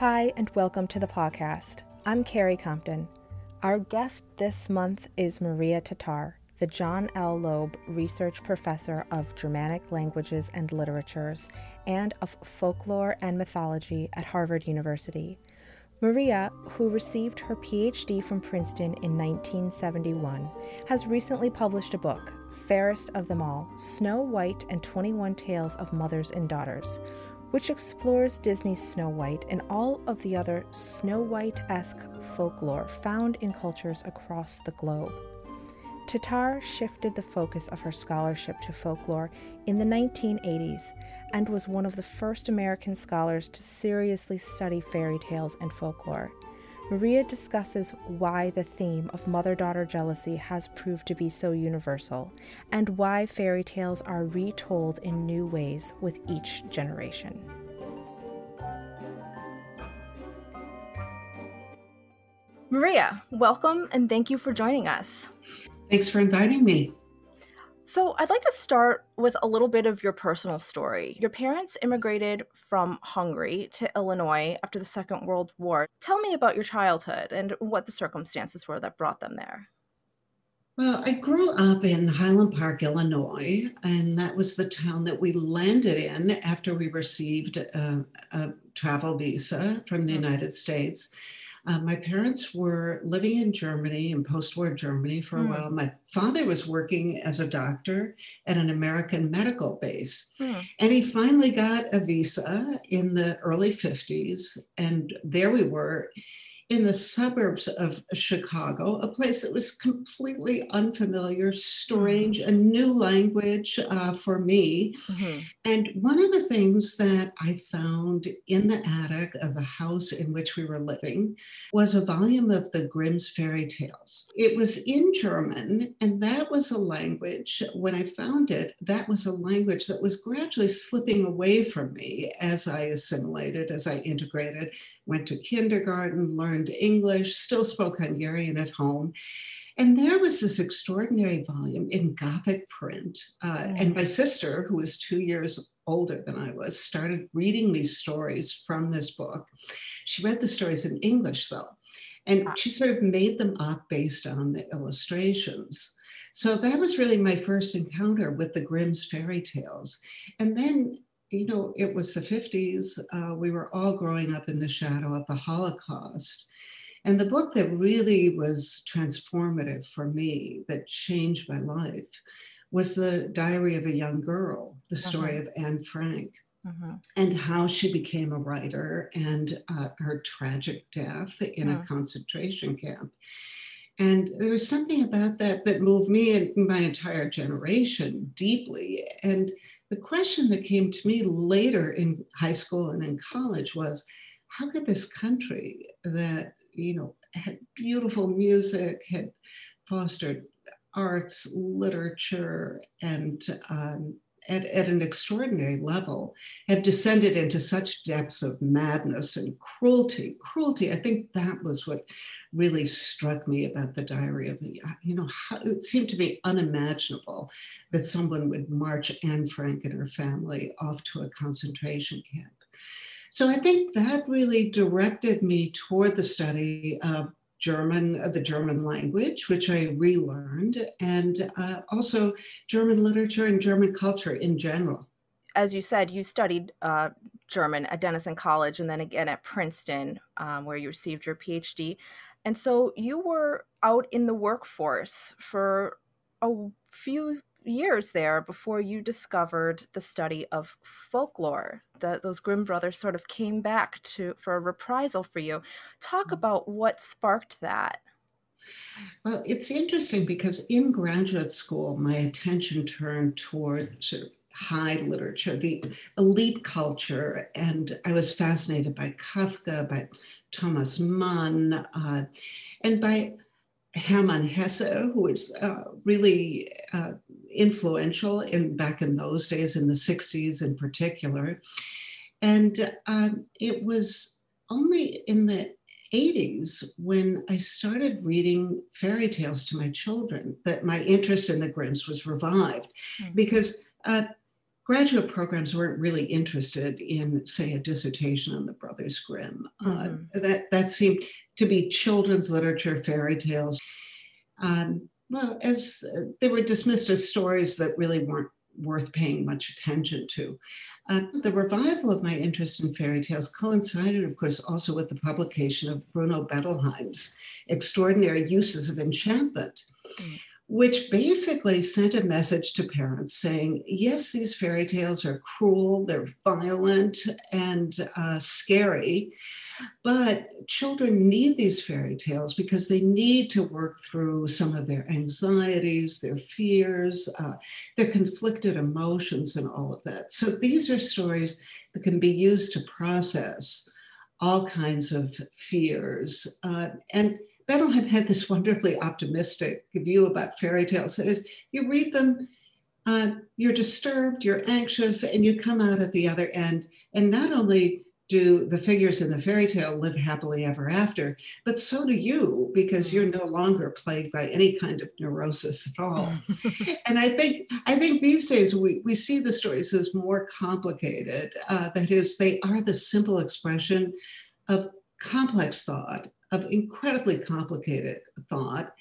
Hi, and welcome to the podcast. I'm Carrie Compton. Our guest this month is Maria Tatar, the John L. Loeb Research Professor of Germanic Languages and Literatures and of Folklore and Mythology at Harvard University. Maria, who received her PhD from Princeton in 1971, has recently published a book, Fairest of Them All: Snow White and 21 Tales of Mothers and Daughters, which explores Disney's Snow White and all of the other Snow White-esque folklore found in cultures across the globe. Tatar shifted the focus of her scholarship to folklore in the 1980s and was one of the first American scholars to seriously study fairy tales and folklore. Maria discusses why the theme of mother-daughter jealousy has proved to be so universal and why fairy tales are retold in new ways with each generation. Maria, welcome and thank you for joining us. Thanks for inviting me. So I'd like to start with a little bit of your personal story. Your parents immigrated from Hungary to Illinois after the Second World War. Tell me about your childhood and what the circumstances were that brought them there. Well, I grew up in Highland Park, Illinois, and that was the town that we landed in after we received a travel visa from the United States. My parents were living in Germany, in post-war Germany, for a while. My father was working as a doctor at an American medical base. And he finally got a visa in the early 50s. And there we were in the suburbs of Chicago, a place that was completely unfamiliar, strange, a new language for me. And one of the things that I found in the attic of the house in which we were living was a volume of the Grimm's Fairy Tales. It was in German, and that was a language, when I found it, that was a language that was gradually slipping away from me as I assimilated, as I integrated, went to kindergarten, learned English, still spoke Hungarian at home. And there was this extraordinary volume in Gothic print. And my sister, who was 2 years older than I was, started reading me stories from this book. She read the stories in English, though, and she sort of made them up based on the illustrations. So that was really my first encounter with the Grimm's Fairy Tales. And then, you know, it was the 50s. We were all growing up in the shadow of the Holocaust. And the book that really was transformative for me, that changed my life, was The Diary of a Young Girl, the story of Anne Frank, and how she became a writer and her tragic death in a concentration camp. And there was something about that that moved me and my entire generation deeply. And the question that came to me later in high school and in college was, how could this country that, you know, had beautiful music, had fostered arts, literature, and at an extraordinary level, have descended into such depths of madness and cruelty. I think that was what really struck me about the Diary of the, you know, how, it seemed to be unimaginable that someone would march Anne Frank and her family off to a concentration camp. So I think that really directed me toward the study of the German language, which I relearned, and also German literature and German culture in general. As you said, you studied German at Denison College and then again at Princeton, where you received your PhD. And so you were out in the workforce for a few years there before you discovered the study of folklore. Those Grimm brothers sort of came back for a reprisal for you. Talk about what sparked that. Well, it's interesting because in graduate school, my attention turned toward sort of high literature, the elite culture, and I was fascinated by Kafka, by Thomas Mann, and by Hermann Hesse, who was really influential back in those days, in the 60s in particular. And it was only in the 80s when I started reading fairy tales to my children that my interest in the Grimms was revived, because graduate programs weren't really interested in, say, a dissertation on the Grimm Brothers Grimm. That seemed to be children's literature, fairy tales. Well, as they were dismissed as stories that really weren't worth paying much attention to. The revival of my interest in fairy tales coincided, of course, also with the publication of Bruno Bettelheim's Extraordinary Uses of Enchantment, which basically sent a message to parents saying, yes, these fairy tales are cruel, they're violent and scary, but children need these fairy tales because they need to work through some of their anxieties, their fears, their conflicted emotions and all of that. So these are stories that can be used to process all kinds of fears. And Bettelheim had this wonderfully optimistic view about fairy tales. That is, you read them, you're disturbed, you're anxious, and you come out at the other end. And not only do the figures in the fairy tale live happily ever after, but so do you, because you're no longer plagued by any kind of neurosis at all. And I think these days we see the stories as more complicated. That is, they are the simple expression of complex thought, of incredibly complicated thought.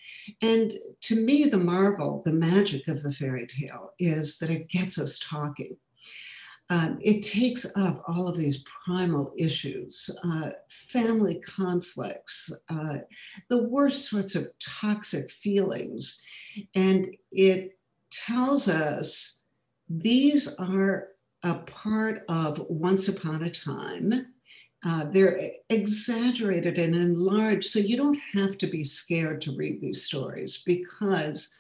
And to me, the marvel, the magic of the fairy tale is that it gets us talking. It takes up all of these primal issues, family conflicts, the worst sorts of toxic feelings. And it tells us these are a part of once upon a time. They're exaggerated and enlarged, so you don't have to be scared to read these stories because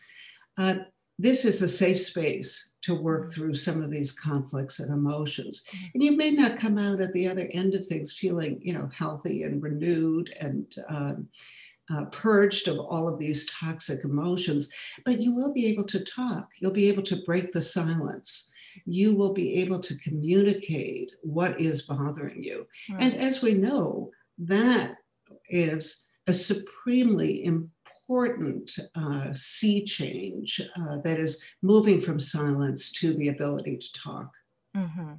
this is a safe space to work through some of these conflicts and emotions. And you may not come out at the other end of things feeling, you know, healthy and renewed and purged of all of these toxic emotions, but you will be able to talk. You'll be able to break the silence. You will be able to communicate what is bothering you. Right. And as we know, that is a supremely important sea change that is moving from silence to the ability to talk. Mm-hmm.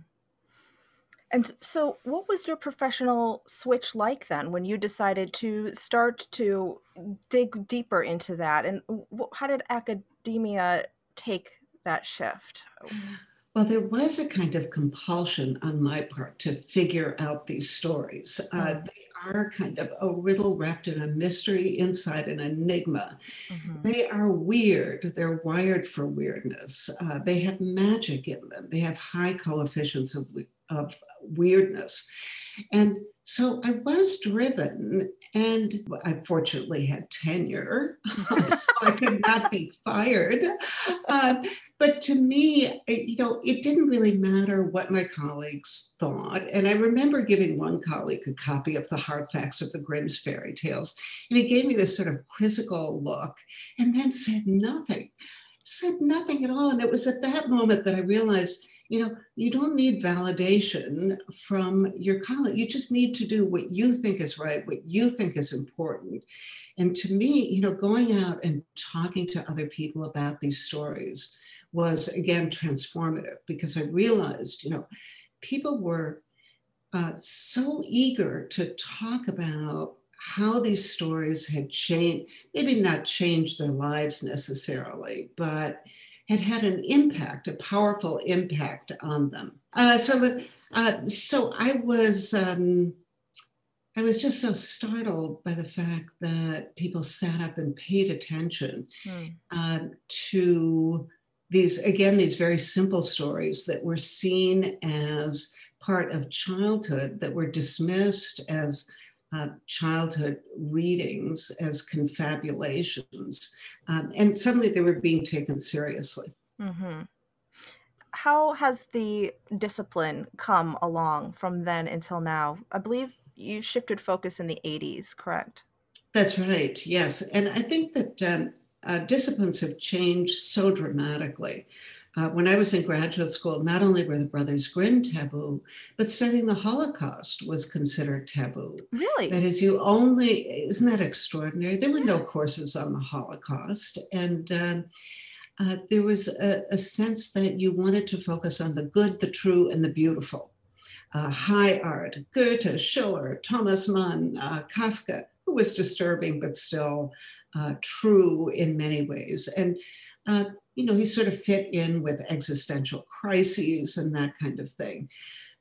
And so what was your professional switch like then when you decided to start to dig deeper into that? And how did academia take that shift? Well, there was a kind of compulsion on my part to figure out these stories. They are kind of a riddle wrapped in a mystery inside an enigma. They are weird. They're wired for weirdness. They have magic in them. They have high coefficients of weirdness. And so I was driven, and I fortunately had tenure, so I could not be fired. But to me, it didn't really matter what my colleagues thought. And I remember giving one colleague a copy of The Hard Facts of the Grimm's Fairy Tales. And he gave me this sort of quizzical look and then said nothing at all. And it was at that moment that I realized, you don't need validation from your colleague. You just need to do what you think is right, what you think is important. And to me, going out and talking to other people about these stories was, again, transformative, because I realized, people were so eager to talk about how these stories had changed, maybe not changed their lives necessarily, but had had an impact, a powerful impact on them. So I was just so startled by the fact that people sat up and paid attention to these very simple stories that were seen as part of childhood, that were dismissed as childhood readings, as confabulations, and suddenly they were being taken seriously. Mm-hmm. How has the discipline come along from then until now? I believe you shifted focus in the 80s, correct? That's right, yes. And I think that disciplines have changed so dramatically. When I was in graduate school, not only were the Brothers Grimm taboo, but studying the Holocaust was considered taboo. Really? That is, isn't that extraordinary? There were no courses on the Holocaust. And there was a sense that you wanted to focus on the good, the true, and the beautiful. high art, Goethe, Schiller, Thomas Mann, Kafka, who was disturbing but still true in many ways. And, you know, he sort of fit in with existential crises and that kind of thing.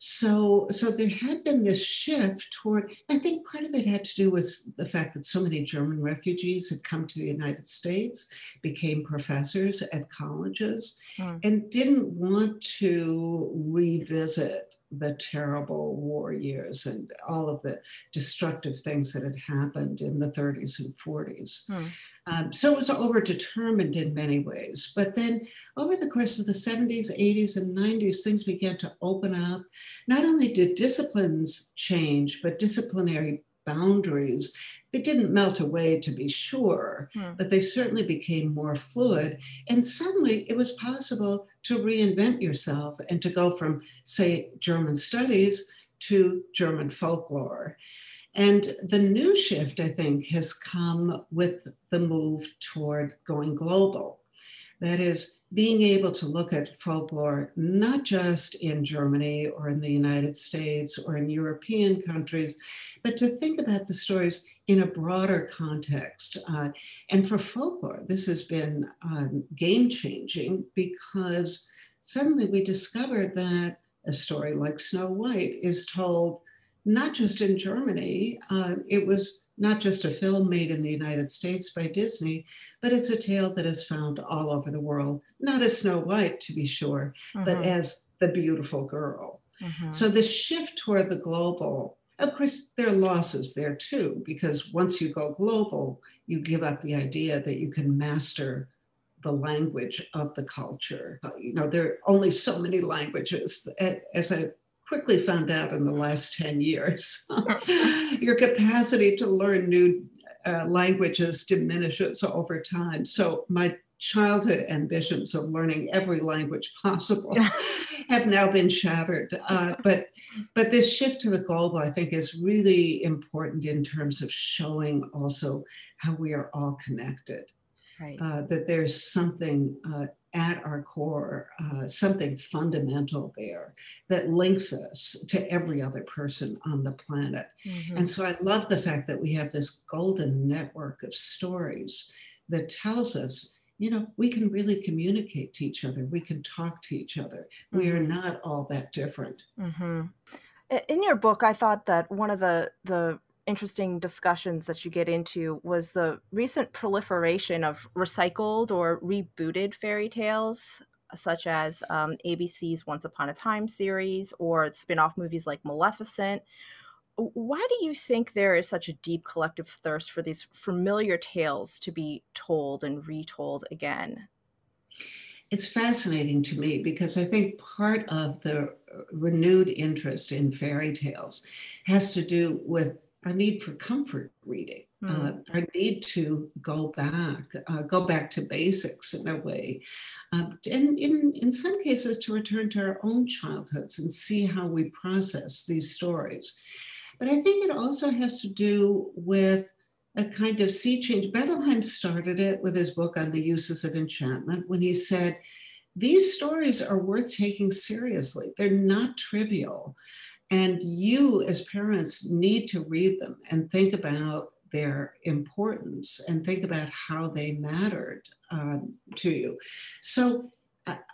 So there had been this shift toward, I think part of it had to do with the fact that so many German refugees had come to the United States, became professors at colleges, and didn't want to revisit the terrible war years and all of the destructive things that had happened in the 30s and 40s. So it was overdetermined in many ways. But then over the course of the 70s, 80s, and 90s, things began to open up. Not only did disciplines change, but disciplinary boundaries, they didn't melt away to be sure, but they certainly became more fluid. And suddenly it was possible to reinvent yourself and to go from, say, German studies to German folklore. And the new shift, I think, has come with the move toward going global. That is, being able to look at folklore, not just in Germany or in the United States or in European countries, but to think about the stories in a broader context. And for folklore, this has been game-changing, because suddenly we discovered that a story like Snow White is told not just in Germany. It was not just a film made in the United States by Disney, but it's a tale that is found all over the world, not as Snow White, to be sure, but as the beautiful girl. So the shift toward the global, of course, there are losses there too, because once you go global, you give up the idea that you can master the language of the culture. You know, there are only so many languages. As I quickly found out in the last 10 years, your capacity to learn new languages diminishes over time. So my childhood ambitions of learning every language possible have now been shattered. But this shift to the global, I think, is really important in terms of showing also how we are all connected, that there's something at our core, something fundamental there that links us to every other person on the planet. And so I love the fact that we have this golden network of stories that tells us, you know, we can really communicate to each other. We can talk to each other. We are not all that different. In your book, I thought that one of the interesting discussions that you get into was the recent proliferation of recycled or rebooted fairy tales, such as ABC's Once Upon a Time series or spin-off movies like Maleficent. Why do you think there is such a deep collective thirst for these familiar tales to be told and retold again? It's fascinating to me, because I think part of the renewed interest in fairy tales has to do with our need for comfort reading, our need to go back to basics in a way, and in some cases to return to our own childhoods and see how we process these stories. But I think it also has to do with a kind of sea change. Bettelheim started it with his book on the uses of enchantment, when he said, these stories are worth taking seriously. They're not trivial. And you, as parents, need to read them and think about their importance and think about how they mattered to you. So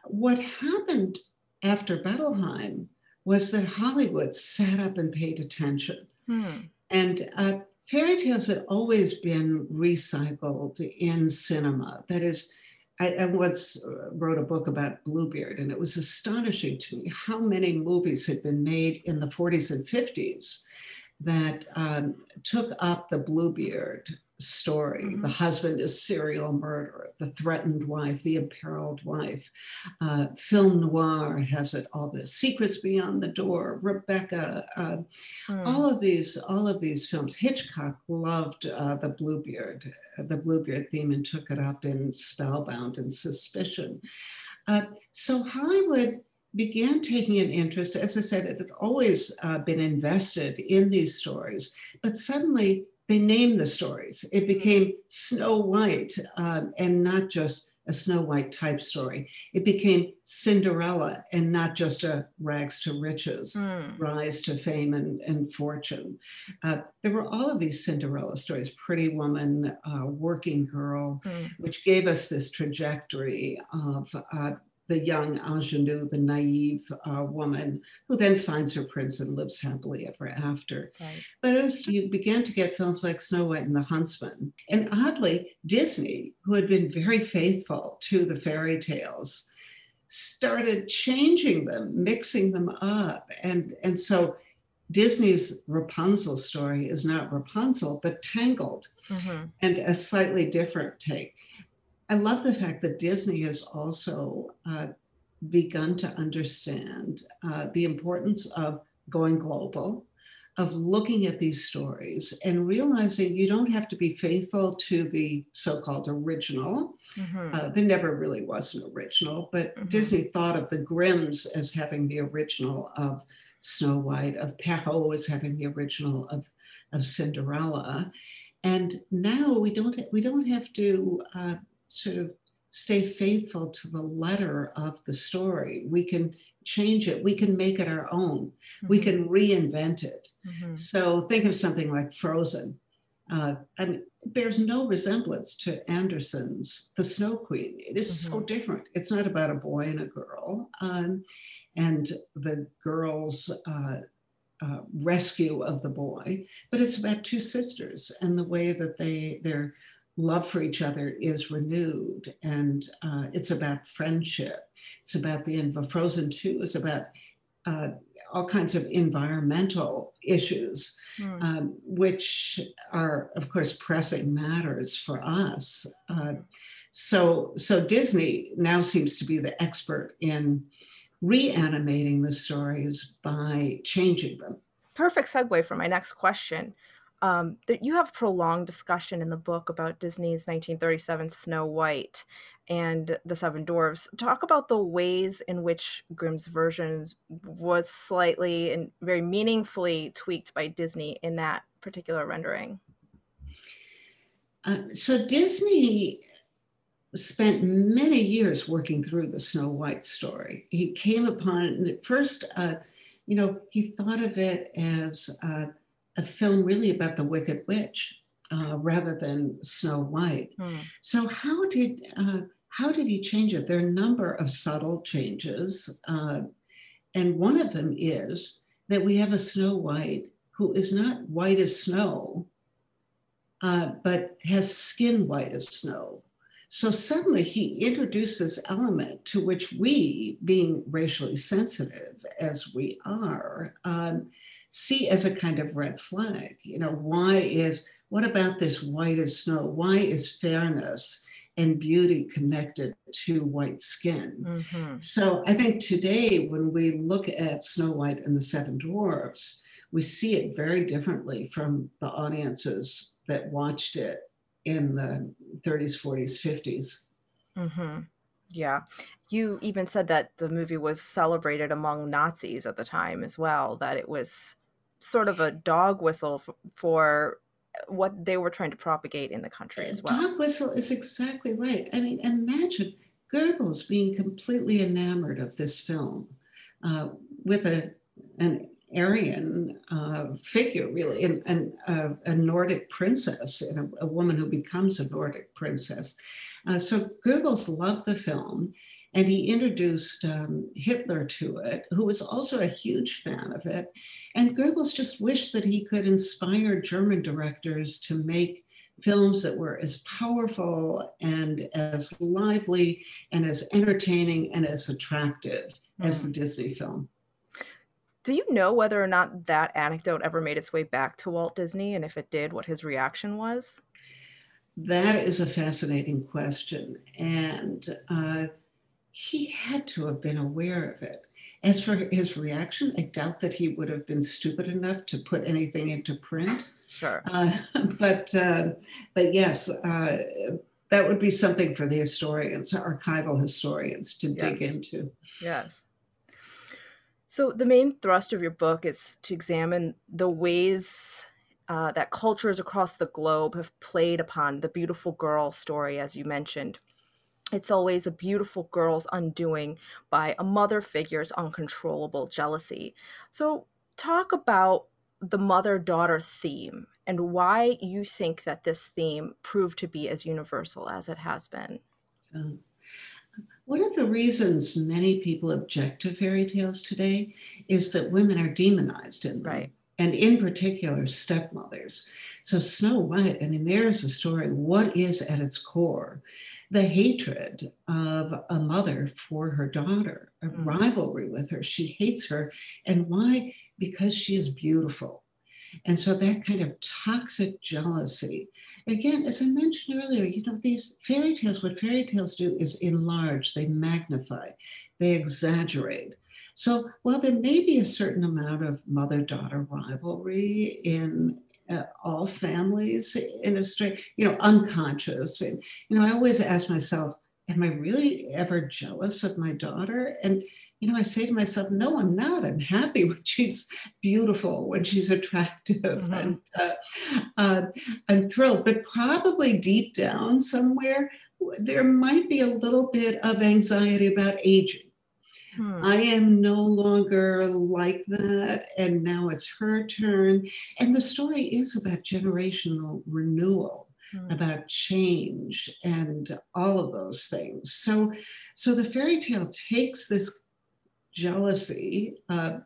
what happened after Bettelheim was that Hollywood sat up and paid attention. And fairy tales had always been recycled in cinema. That is, I once wrote a book about Bluebeard, and it was astonishing to me how many movies had been made in the 40s and 50s that took up the Bluebeard story. The husband is serial murderer, the threatened wife, the imperiled wife. Film noir has it all. The Secrets Beyond the Door, Rebecca, all of these films. Hitchcock loved the Bluebeard theme and took it up in Spellbound and Suspicion. So Hollywood began taking an interest. As I said, it had always been invested in these stories, but suddenly they named the stories. It became Snow White and not just a Snow White type story. It became Cinderella and not just a rags to riches, rise to fame and fortune. There were all of these Cinderella stories, Pretty Woman, Working Girl, which gave us this trajectory of the young ingenue, the naive woman who then finds her prince and lives happily ever after. Right. But as you began to get films like Snow White and the Huntsman, and oddly, Disney, who had been very faithful to the fairy tales, started changing them, mixing them up. And so Disney's Rapunzel story is not Rapunzel, but Tangled, and a slightly different take. I love the fact that Disney has also begun to understand the importance of going global, of looking at these stories and realizing you don't have to be faithful to the so-called original. There never really was an original, but Disney thought of the Grimms as having the original of Snow White, of Perrault as having the original of Cinderella. And now we don't have to sort of stay faithful to the letter of the story. We can change it. We can make it our own. We can reinvent it. So think of something like Frozen. I mean, it bears no resemblance to Anderson's The Snow Queen. It is so different. It's not about a boy and a girl. And the girl's rescue of the boy, but it's about two sisters and the way that their love for each other is renewed, and it's about friendship. It's about Frozen 2 is about all kinds of environmental issues, which are, of course, pressing matters for us. So Disney now seems to be the expert in reanimating the stories by changing them. Perfect segue for my next question. That you have prolonged discussion in the book about Disney's 1937 Snow White and the Seven Dwarfs. Talk about the ways in which Grimm's version was slightly and very meaningfully tweaked by Disney in that particular rendering. So Disney spent many years working through the Snow White story. He came upon it, and at first, he thought of it as a film really about the Wicked Witch rather than Snow White. So how did he change it? There are a number of subtle changes, and one of them is that we have a Snow White who is not white as snow, but has skin white as snow. So suddenly he introduced this element to which we, being racially sensitive as we are, see as a kind of red flag. What about this white as snow? Why is fairness and beauty connected to white skin? So I think today when we look at Snow White and the Seven Dwarfs, we see it very differently from the audiences that watched it in the 30s, 40s, 50s. Yeah. You even said that the movie was celebrated among Nazis at the time as well, that it was sort of a dog whistle for what they were trying to propagate in the country as well. Dog whistle is exactly right. I mean, imagine Goebbels being completely enamored of this film with an Aryan figure, really, and a Nordic princess, and a woman who becomes a Nordic princess. So Goebbels loved the film, and he introduced Hitler to it, who was also a huge fan of it. And Goebbels just wished that he could inspire German directors to make films that were as powerful and as lively and as entertaining and as attractive as the Disney film. Do you know whether or not that anecdote ever made its way back to Walt Disney? And if it did, what his reaction was? That is a fascinating question. And he had to have been aware of it. As for his reaction, I doubt that he would have been stupid enough to put anything into print. Sure. But yes, that would be something for the historians, archival historians, to dig into. Yes. So the main thrust of your book is to examine the ways that cultures across the globe have played upon the beautiful girl story, as you mentioned. It's always a beautiful girl's undoing by a mother figure's uncontrollable jealousy. So talk about the mother-daughter theme and why you think that this theme proved to be as universal as it has been. One of the reasons many people object to fairy tales today is that women are demonized in them, right, and in particular stepmothers. So Snow White, I mean, there's a story. What is at its core? The hatred of a mother for her daughter, a rivalry with her. She hates her. And why? Because she is beautiful. And so that kind of toxic jealousy. Again, as I mentioned earlier, you know, these fairy tales, what fairy tales do is enlarge, they magnify, they exaggerate. So while there may be a certain amount of mother-daughter rivalry in all families, in a straight, you know, unconscious, and, you know, I always ask myself, am I really ever jealous of my daughter? And, you know, I say to myself, no, I'm not. I'm happy when she's beautiful, when she's attractive, and I'm thrilled. But probably deep down somewhere, there might be a little bit of anxiety about aging. I am no longer like that, and now it's her turn. And the story is about generational renewal, about change, and all of those things. So the fairy tale takes this jealousy,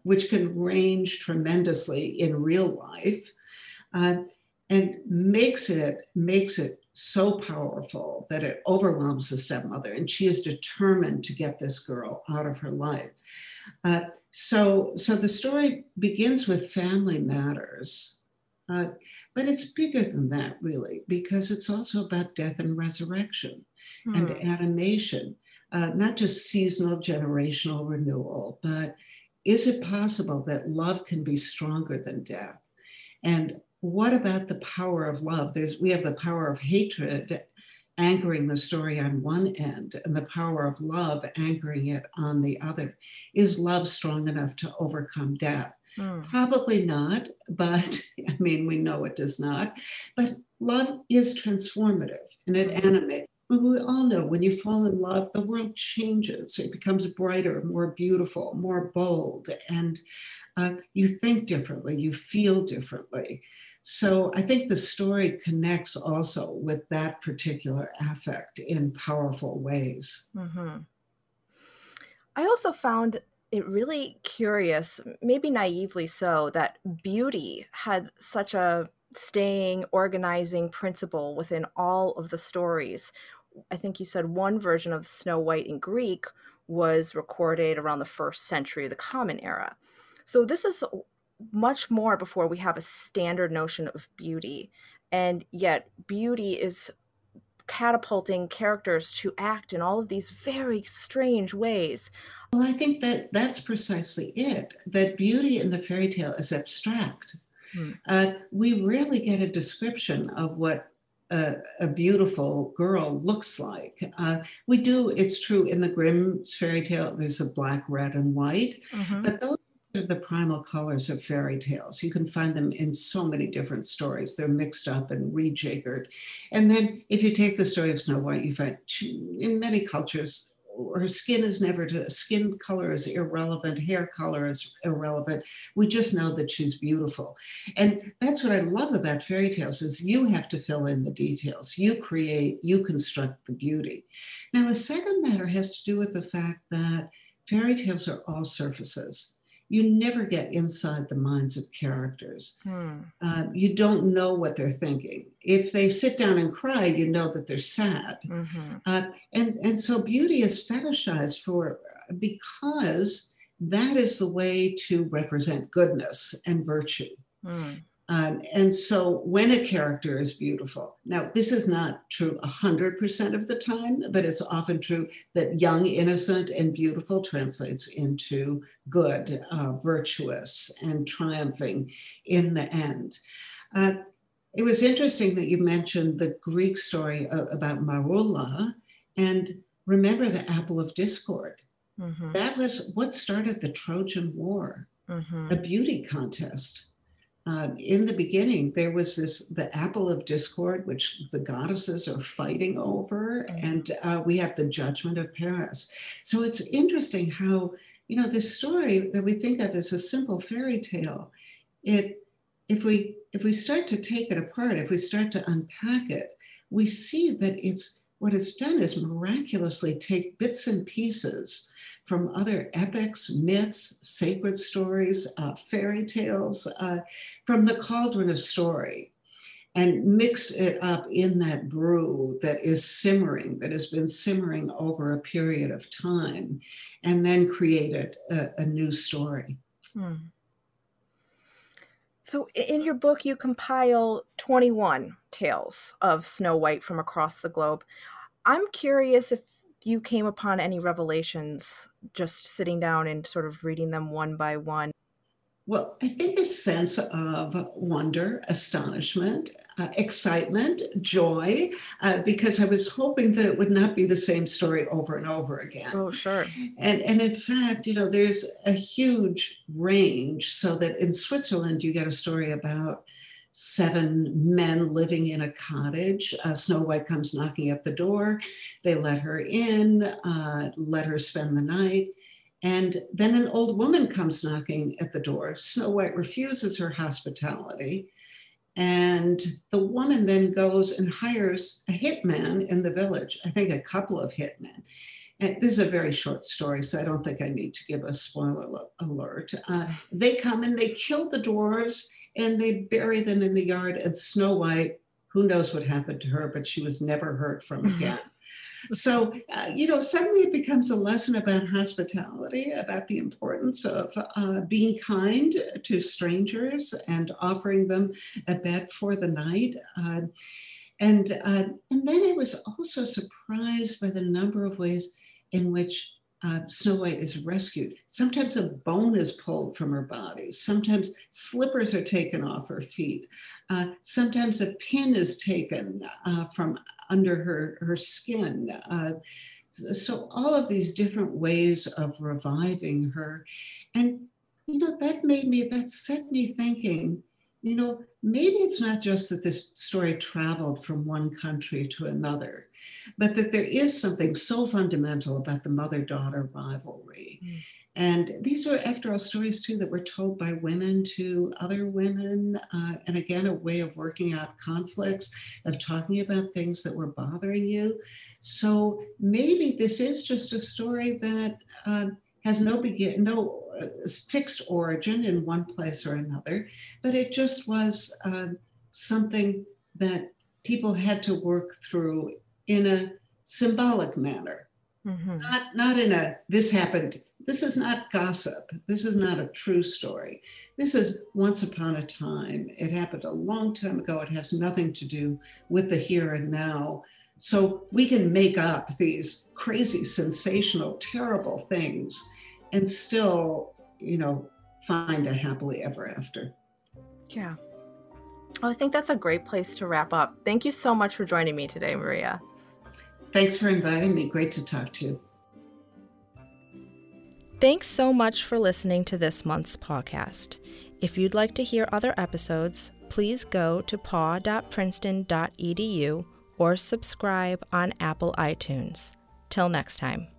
which can range tremendously in real life, and makes it so powerful that it overwhelms the stepmother, and she is determined to get this girl out of her life. So the story begins with family matters, but it's bigger than that, really, because it's also about death and resurrection and animation. Not just seasonal generational renewal, but is it possible that love can be stronger than death? And what about the power of love? We have the power of hatred anchoring the story on one end and the power of love anchoring it on the other. Is love strong enough to overcome death? Probably not, but I mean, we know it does not. But love is transformative and it animates. We all know when you fall in love, the world changes. It becomes brighter, more beautiful, more bold, and you think differently, you feel differently. So I think the story connects also with that particular affect in powerful ways. I also found it really curious, maybe naively so, that beauty had such a staying, organizing principle within all of the stories. I think you said one version of Snow White in Greek was recorded around the 1st century of the Common Era. So this is much more before we have a standard notion of beauty. And yet beauty is catapulting characters to act in all of these very strange ways. Well, I think that that's precisely it, that beauty in the fairy tale is abstract. We rarely get a description of what a beautiful girl looks like. We do, it's true, in the Grimm's fairy tale, there's a black, red, and white, but those are the primal colors of fairy tales. You can find them in so many different stories. They're mixed up and rejiggered. And then if you take the story of Snow White, you find in many cultures, her skin is never, skin color is irrelevant, hair color is irrelevant. We just know that she's beautiful. And that's what I love about fairy tales is you have to fill in the details. You create, you construct the beauty. Now, a second matter has to do with the fact that fairy tales are all surfaces. You never get inside the minds of characters. You don't know what they're thinking. If they sit down and cry, you know that they're sad. And so beauty is fetishized for, because that is the way to represent goodness and virtue. And so when a character is beautiful, now this is not true 100% of the time, but it's often true that young, innocent, and beautiful translates into good, virtuous, and triumphing in the end. It was interesting that you mentioned the Greek story about Marula, and remember the Apple of Discord. That was what started the Trojan War, a beauty contest. In the beginning, there was the Apple of Discord, which the goddesses are fighting over, and we have the Judgment of Paris. So it's interesting how, you know, this story that we think of as a simple fairy tale, if we start to take it apart, if we start to unpack it, we see that what it's done is miraculously take bits and pieces from other epics, myths, sacred stories, fairy tales, from the cauldron of story, and mixed it up in that brew that is simmering, that has been simmering over a period of time, and then created a new story. Hmm. So in your book, you compile 21 tales of Snow White from across the globe. I'm curious if you came upon any revelations just sitting down and sort of reading them one by one. Well, I think this sense of wonder, astonishment, excitement, joy, because I was hoping that it would not be the same story over and over again. Oh, sure. And in fact, you know, there's a huge range, so that in Switzerland, you get a story about 7 men living in a cottage. Snow White comes knocking at the door. They let her in, let her spend the night. And then an old woman comes knocking at the door. Snow White refuses her hospitality. And the woman then goes and hires a hitman in the village, I think a couple of hitmen. And this is a very short story, so I don't think I need to give a spoiler alert. They come and they kill the dwarves and they bury them in the yard, and Snow White, who knows what happened to her, but she was never heard from again. So, you know, suddenly it becomes a lesson about hospitality, about the importance of being kind to strangers and offering them a bed for the night. And then I was also surprised by the number of ways in which Snow White is rescued. Sometimes a bone is pulled from her body. Sometimes slippers are taken off her feet. Sometimes a pin is taken from under her skin. So all of these different ways of reviving her. And, you know, that set me thinking, you know, maybe it's not just that this story traveled from one country to another, but that there is something so fundamental about the mother-daughter rivalry. Mm. And these were, after all, stories, too, that were told by women to other women. And again, a way of working out conflicts, of talking about things that were bothering you. So maybe this is just a story that has no fixed origin in one place or another, but it just was something that people had to work through in a symbolic manner. Mm-hmm. Not in a, this happened, this is not gossip, this is not a true story. This is once upon a time, it happened a long time ago, it has nothing to do with the here and now. So we can make up these crazy, sensational, terrible things and still, you know, find a happily ever after. Yeah. Well, I think that's a great place to wrap up. Thank you so much for joining me today, Maria. Thanks for inviting me. Great to talk to you. Thanks so much for listening to this month's podcast. If you'd like to hear other episodes, please go to paw.princeton.edu or subscribe on Apple iTunes. Till next time.